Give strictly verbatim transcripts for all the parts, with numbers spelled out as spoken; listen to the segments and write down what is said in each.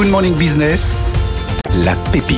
Good Morning Business, la pépite.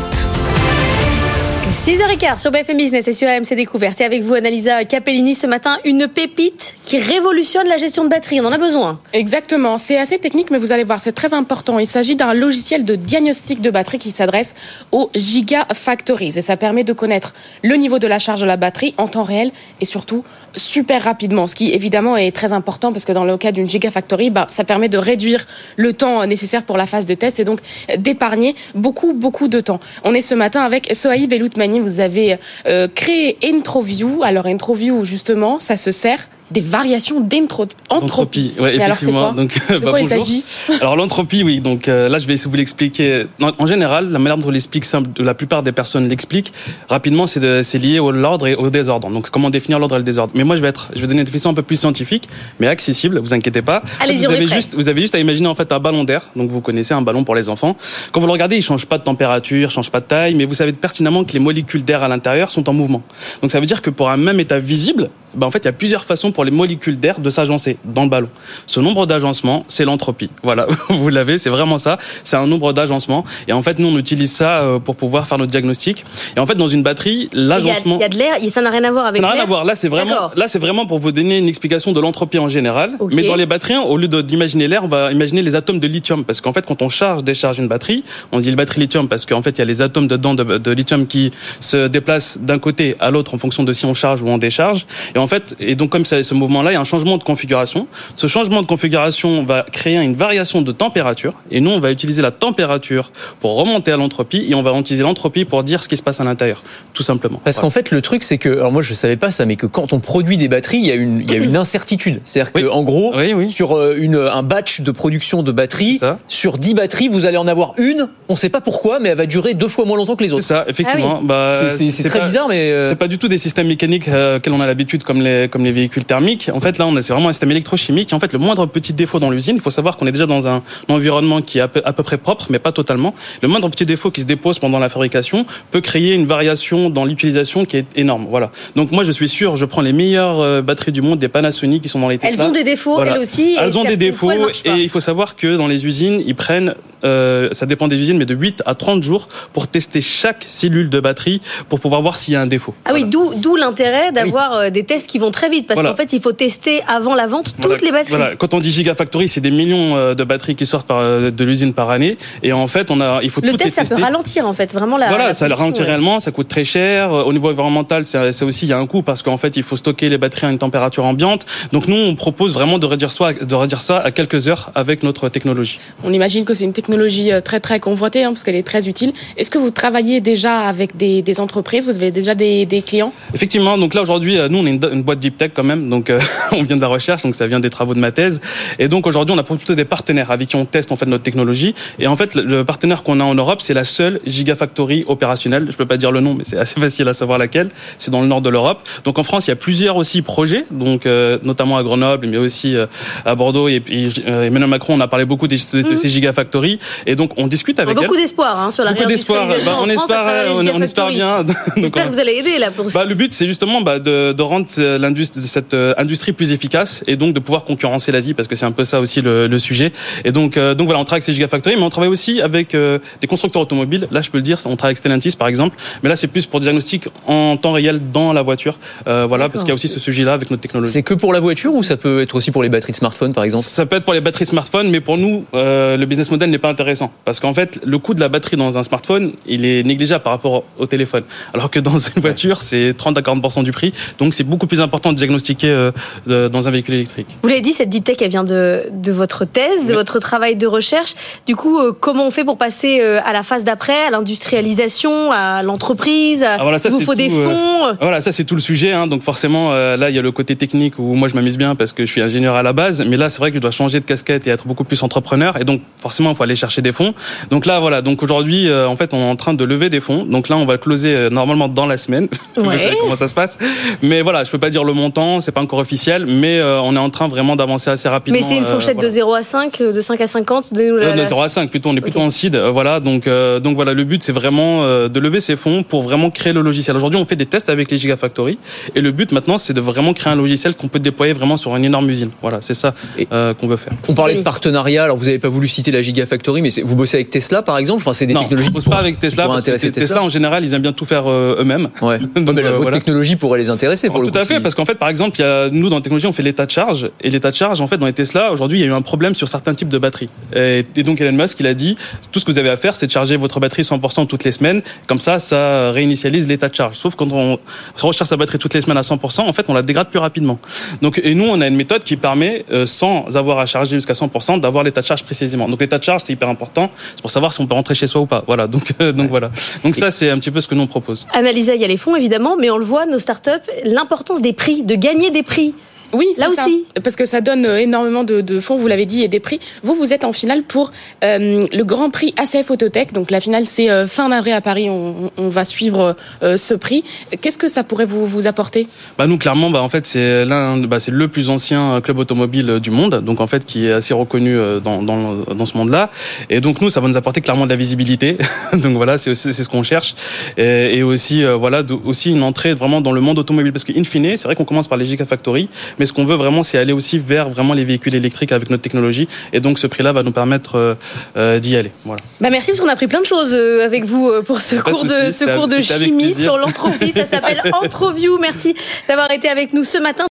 six heures quinze sur B F M Business et sur A M C Découverte. Et avec vous, Annalisa Cappellini, ce matin, une pépite qui révolutionne la gestion de batterie. On en a besoin. Exactement. C'est assez technique, mais vous allez voir, c'est très important. Il s'agit d'un logiciel de diagnostic de batterie qui s'adresse aux gigafactories. Et ça permet de connaître le niveau de la charge de la batterie en temps réel et surtout super rapidement. Ce qui, évidemment, est très important parce que dans le cas d'une gigafactory, bah, ça permet de réduire le temps nécessaire pour la phase de test et donc d'épargner beaucoup, beaucoup de temps. On est ce matin avec Sohaïb El Outmani. Vous avez euh, créé Entroview. Alors Entroview, justement, ça se sert des variations d'entropie. Ouais, effectivement. Alors, c'est quoi donc, de bah, quoi il s'agit? Alors l'entropie, oui. Donc euh, là, je vais vous l'expliquer. En, en général, la manière dont on l'explique, simple, la plupart des personnes l'expliquent rapidement, c'est, de, c'est lié à l'ordre et au désordre. Donc comment définir l'ordre et le désordre? Mais moi, je vais être, je vais donner une définition un peu plus scientifique, mais accessible. Vous inquiétez pas. Allez-y, vous avez juste, vous avez juste à imaginer en fait un ballon d'air. Donc vous connaissez un ballon pour les enfants. Quand vous le regardez, il change pas de température, change pas de taille, mais vous savez pertinemment que les molécules d'air à l'intérieur sont en mouvement. Donc ça veut dire que pour un même état visible, bah, en fait, il y a plusieurs façons pour Pour les molécules d'air de s'agencer dans le ballon. Ce nombre d'agencements, c'est l'entropie. Voilà, vous l'avez, c'est vraiment ça. C'est un nombre d'agencements. Et en fait, nous, on utilise ça pour pouvoir faire notre diagnostic. Et en fait, dans une batterie, l'agencement... Il y a, il y a de l'air, ça n'a rien à voir avec l'air. Ça n'a rien l'air. à voir. Là c'est, vraiment, là, c'est vraiment pour vous donner une explication de l'entropie en général. Okay. Mais dans les batteries, au lieu d'imaginer l'air, on va imaginer les atomes de lithium. Parce qu'en fait, quand on charge, décharge une batterie, on dit le batterie lithium parce qu'en fait, il y a les atomes dedans de, de lithium qui se déplacent d'un côté à l'autre en fonction de si on charge ou on décharge. Et en fait, et donc comme ça, ce mouvement-là, il y a un changement de configuration. Ce changement de configuration va créer une variation de température. Et nous, on va utiliser la température pour remonter à l'entropie et on va utiliser l'entropie pour dire ce qui se passe à l'intérieur, tout simplement. Parce voilà. qu'en fait, le truc, c'est que, alors moi, je savais pas ça, mais que quand on produit des batteries, il y a une, il y a une incertitude. C'est-à-dire oui. qu'en gros, oui, oui. sur une, un batch de production de batteries, sur dix batteries, vous allez en avoir une. On ne sait pas pourquoi, mais elle va durer deux fois moins longtemps que les autres. C'est ça, effectivement. Ah oui. bah, c'est, c'est, c'est, c'est très pas, bizarre, mais euh... c'est pas du tout des systèmes mécaniques euh, auxquels on a l'habitude, comme les, comme les véhicules thermiques. En fait, là, on a, c'est vraiment un système électrochimique. Et en fait, le moindre petit défaut dans l'usine, il faut savoir qu'on est déjà dans un environnement qui est à peu, à peu près propre, mais pas totalement. Le moindre petit défaut qui se dépose pendant la fabrication peut créer une variation dans l'utilisation qui est énorme. Voilà. Donc, moi, je suis sûr, je prends les meilleures batteries du monde, des Panasonic qui sont dans les Tesla. Elles ont des défauts, voilà. elles aussi. Elles ont des défauts. Et il faut savoir que dans les usines, ils prennent, euh, ça dépend des usines, mais de huit à trente jours pour tester chaque cellule de batterie pour pouvoir voir s'il y a un défaut. Ah voilà. oui, d'où, d'où l'intérêt d'avoir oui. des tests qui vont très vite. Parce voilà. qu'en fait, il faut tester avant la vente toutes voilà, les batteries. Voilà. Quand on dit gigafactory, c'est des millions de batteries qui sortent par, de l'usine par année. Et en fait, on a, il faut le tout test, tester. Le test, ça peut ralentir en fait, vraiment la. Voilà, la ça ralentit ouais. réellement, ça coûte très cher. Au niveau environnemental, c'est, c'est aussi il y a un coût parce qu'en fait, il faut stocker les batteries à une température ambiante. Donc nous, on propose vraiment de réduire ça, de réduire ça à quelques heures avec notre technologie. On imagine que c'est une technologie très très convoitée hein, parce qu'elle est très utile. Est-ce que vous travaillez déjà avec des, des entreprises? Vous avez déjà des, des clients? Effectivement. Donc là aujourd'hui, nous, on est une, une boîte deep tech quand même, donc. On vient de la recherche, donc ça vient des travaux de ma thèse. Et donc aujourd'hui, on a plutôt des partenaires avec qui on teste en fait notre technologie. Et en fait, le partenaire qu'on a en Europe, c'est la seule gigafactory opérationnelle. Je peux pas dire le nom, mais c'est assez facile à savoir laquelle. C'est dans le nord de l'Europe. Donc en France, il y a plusieurs aussi projets, donc euh, notamment à Grenoble, mais aussi euh, à Bordeaux. Et puis euh, Emmanuel Macron, on a parlé beaucoup de, de mmh. ces gigafactories. Et donc on discute avec beaucoup elles. Beaucoup d'espoir hein, sur la réindustrialisation. Beaucoup d'espoir. Bah, on, espère, on, on espère bien. J'espère que vous allez aider là pour ça. Bah, le but, c'est justement bah, de, de rendre l'industrie, cette euh, industrie plus efficace et donc de pouvoir concurrencer l'Asie parce que c'est un peu ça aussi le, le sujet. Et donc, euh, donc voilà, on travaille avec ces gigafactories, mais on travaille aussi avec euh, des constructeurs automobiles. Là, je peux le dire, on travaille avec Stellantis par exemple, mais là, c'est plus pour diagnostic en temps réel dans la voiture. Euh, voilà, D'accord. parce qu'il y a aussi ce sujet-là avec notre technologie. C'est que pour la voiture ou ça peut être aussi pour les batteries de smartphone par exemple? Ça peut être pour les batteries de smartphone, mais pour nous, euh, le business model n'est pas intéressant parce qu'en fait, le coût de la batterie dans un smartphone, il est négligeable par rapport au téléphone, alors que dans une voiture, c'est trente à quarante pour cent du prix. Donc, c'est beaucoup plus important de diagnostiquer euh, De, dans un véhicule électrique. Vous l'avez dit, cette deep tech, elle vient de, de votre thèse, de oui. votre travail de recherche. Du coup, euh, comment on fait pour passer euh, à la phase d'après, à l'industrialisation, à l'entreprise? ah, voilà, ça, Il vous faut tout, des fonds euh, Voilà, ça c'est tout le sujet. Hein. Donc forcément, euh, là, il y a le côté technique où moi, je m'amuse bien parce que je suis ingénieur à la base. Mais là, c'est vrai que je dois changer de casquette et être beaucoup plus entrepreneur. Et donc, forcément, il faut aller chercher des fonds. Donc là, voilà. Donc aujourd'hui, euh, en fait, on est en train de lever des fonds. Donc là, on va closer euh, normalement dans la semaine. Ouais. Vous savez comment ça se passe. Mais voilà, je peux pas dire le montant. C'est pas encore officiel, mais euh, on est en train vraiment d'avancer assez rapidement. Mais c'est une fourchette euh, voilà. de zéro à cinq, de cinq à cinquante de, la, euh, de zéro à cinq plutôt, on est plutôt okay. en seed. Euh, voilà, donc, euh, donc voilà, le but c'est vraiment euh, de lever ces fonds pour vraiment créer le logiciel. Aujourd'hui, on fait des tests avec les gigafactories et le but maintenant c'est de vraiment créer un logiciel qu'on peut déployer vraiment sur une énorme usine. Voilà, c'est ça euh, qu'on veut faire. On parlait de partenariat, alors vous n'avez pas voulu citer la gigafactory factory, mais vous bossez avec Tesla par exemple, enfin c'est des non, technologies. Non, je bosse pas avec Tesla parce que Tesla, Tesla en général ils aiment bien tout faire eux-mêmes. Ouais. Donc, mais la, euh, votre voilà. technologie pourrait les intéresser. Pour Alors, le tout coup, à fait, si... parce qu'en fait par exemple il y a, nous dans la technologie on fait l'état de charge et l'état de charge en fait dans les Tesla aujourd'hui il y a eu un problème sur certains types de batteries et, et donc Elon Musk il a dit tout ce que vous avez à faire c'est de charger votre batterie cent pour cent toutes les semaines, comme ça ça réinitialise l'état de charge. Sauf quand on recharge sa batterie toutes les semaines à cent pour cent en fait on la dégrade plus rapidement. Donc et nous on a une méthode qui permet euh, sans avoir à charger jusqu'à cent pour cent d'avoir l'état de charge précisément. Donc l'état de charge c'est hyper important, c'est pour savoir si on peut rentrer chez soi ou pas. Voilà, donc euh, donc ouais. voilà. Donc et ça c'est un petit peu ce que nous on propose. Annalisa, il y a les fonds évidemment, mais on le voit nos startups, l'importance des prix, de gagner des prix. Oui, là c'est aussi. Ça, parce que ça donne énormément de, de fonds, vous l'avez dit, et des prix. Vous, vous êtes en finale pour euh, le Grand Prix A C F Autotech. Donc la finale, c'est euh, fin avril à Paris. On, on va suivre euh, ce prix. Qu'est-ce que ça pourrait vous, vous apporter ? Bah nous, clairement, bah en fait, c'est l'un, bah c'est le plus ancien club automobile du monde, donc en fait qui est assez reconnu dans dans, dans ce monde-là. Et donc nous, ça va nous apporter clairement de la visibilité. Donc voilà, c'est c'est ce qu'on cherche, et, et aussi euh, voilà, de, aussi une entrée vraiment dans le monde automobile, parce que in fine, c'est vrai qu'on commence par les gigafactories. Mais ce qu'on veut vraiment, c'est aller aussi vers vraiment les véhicules électriques avec notre technologie. Et donc, ce prix-là va nous permettre euh, euh, d'y aller. Voilà. Bah merci, parce qu'on a appris plein de choses euh, avec vous euh, pour ce cours de, de, ce cours de chimie sur l'entropie. Ça s'appelle Entroview. Merci d'avoir été avec nous ce matin.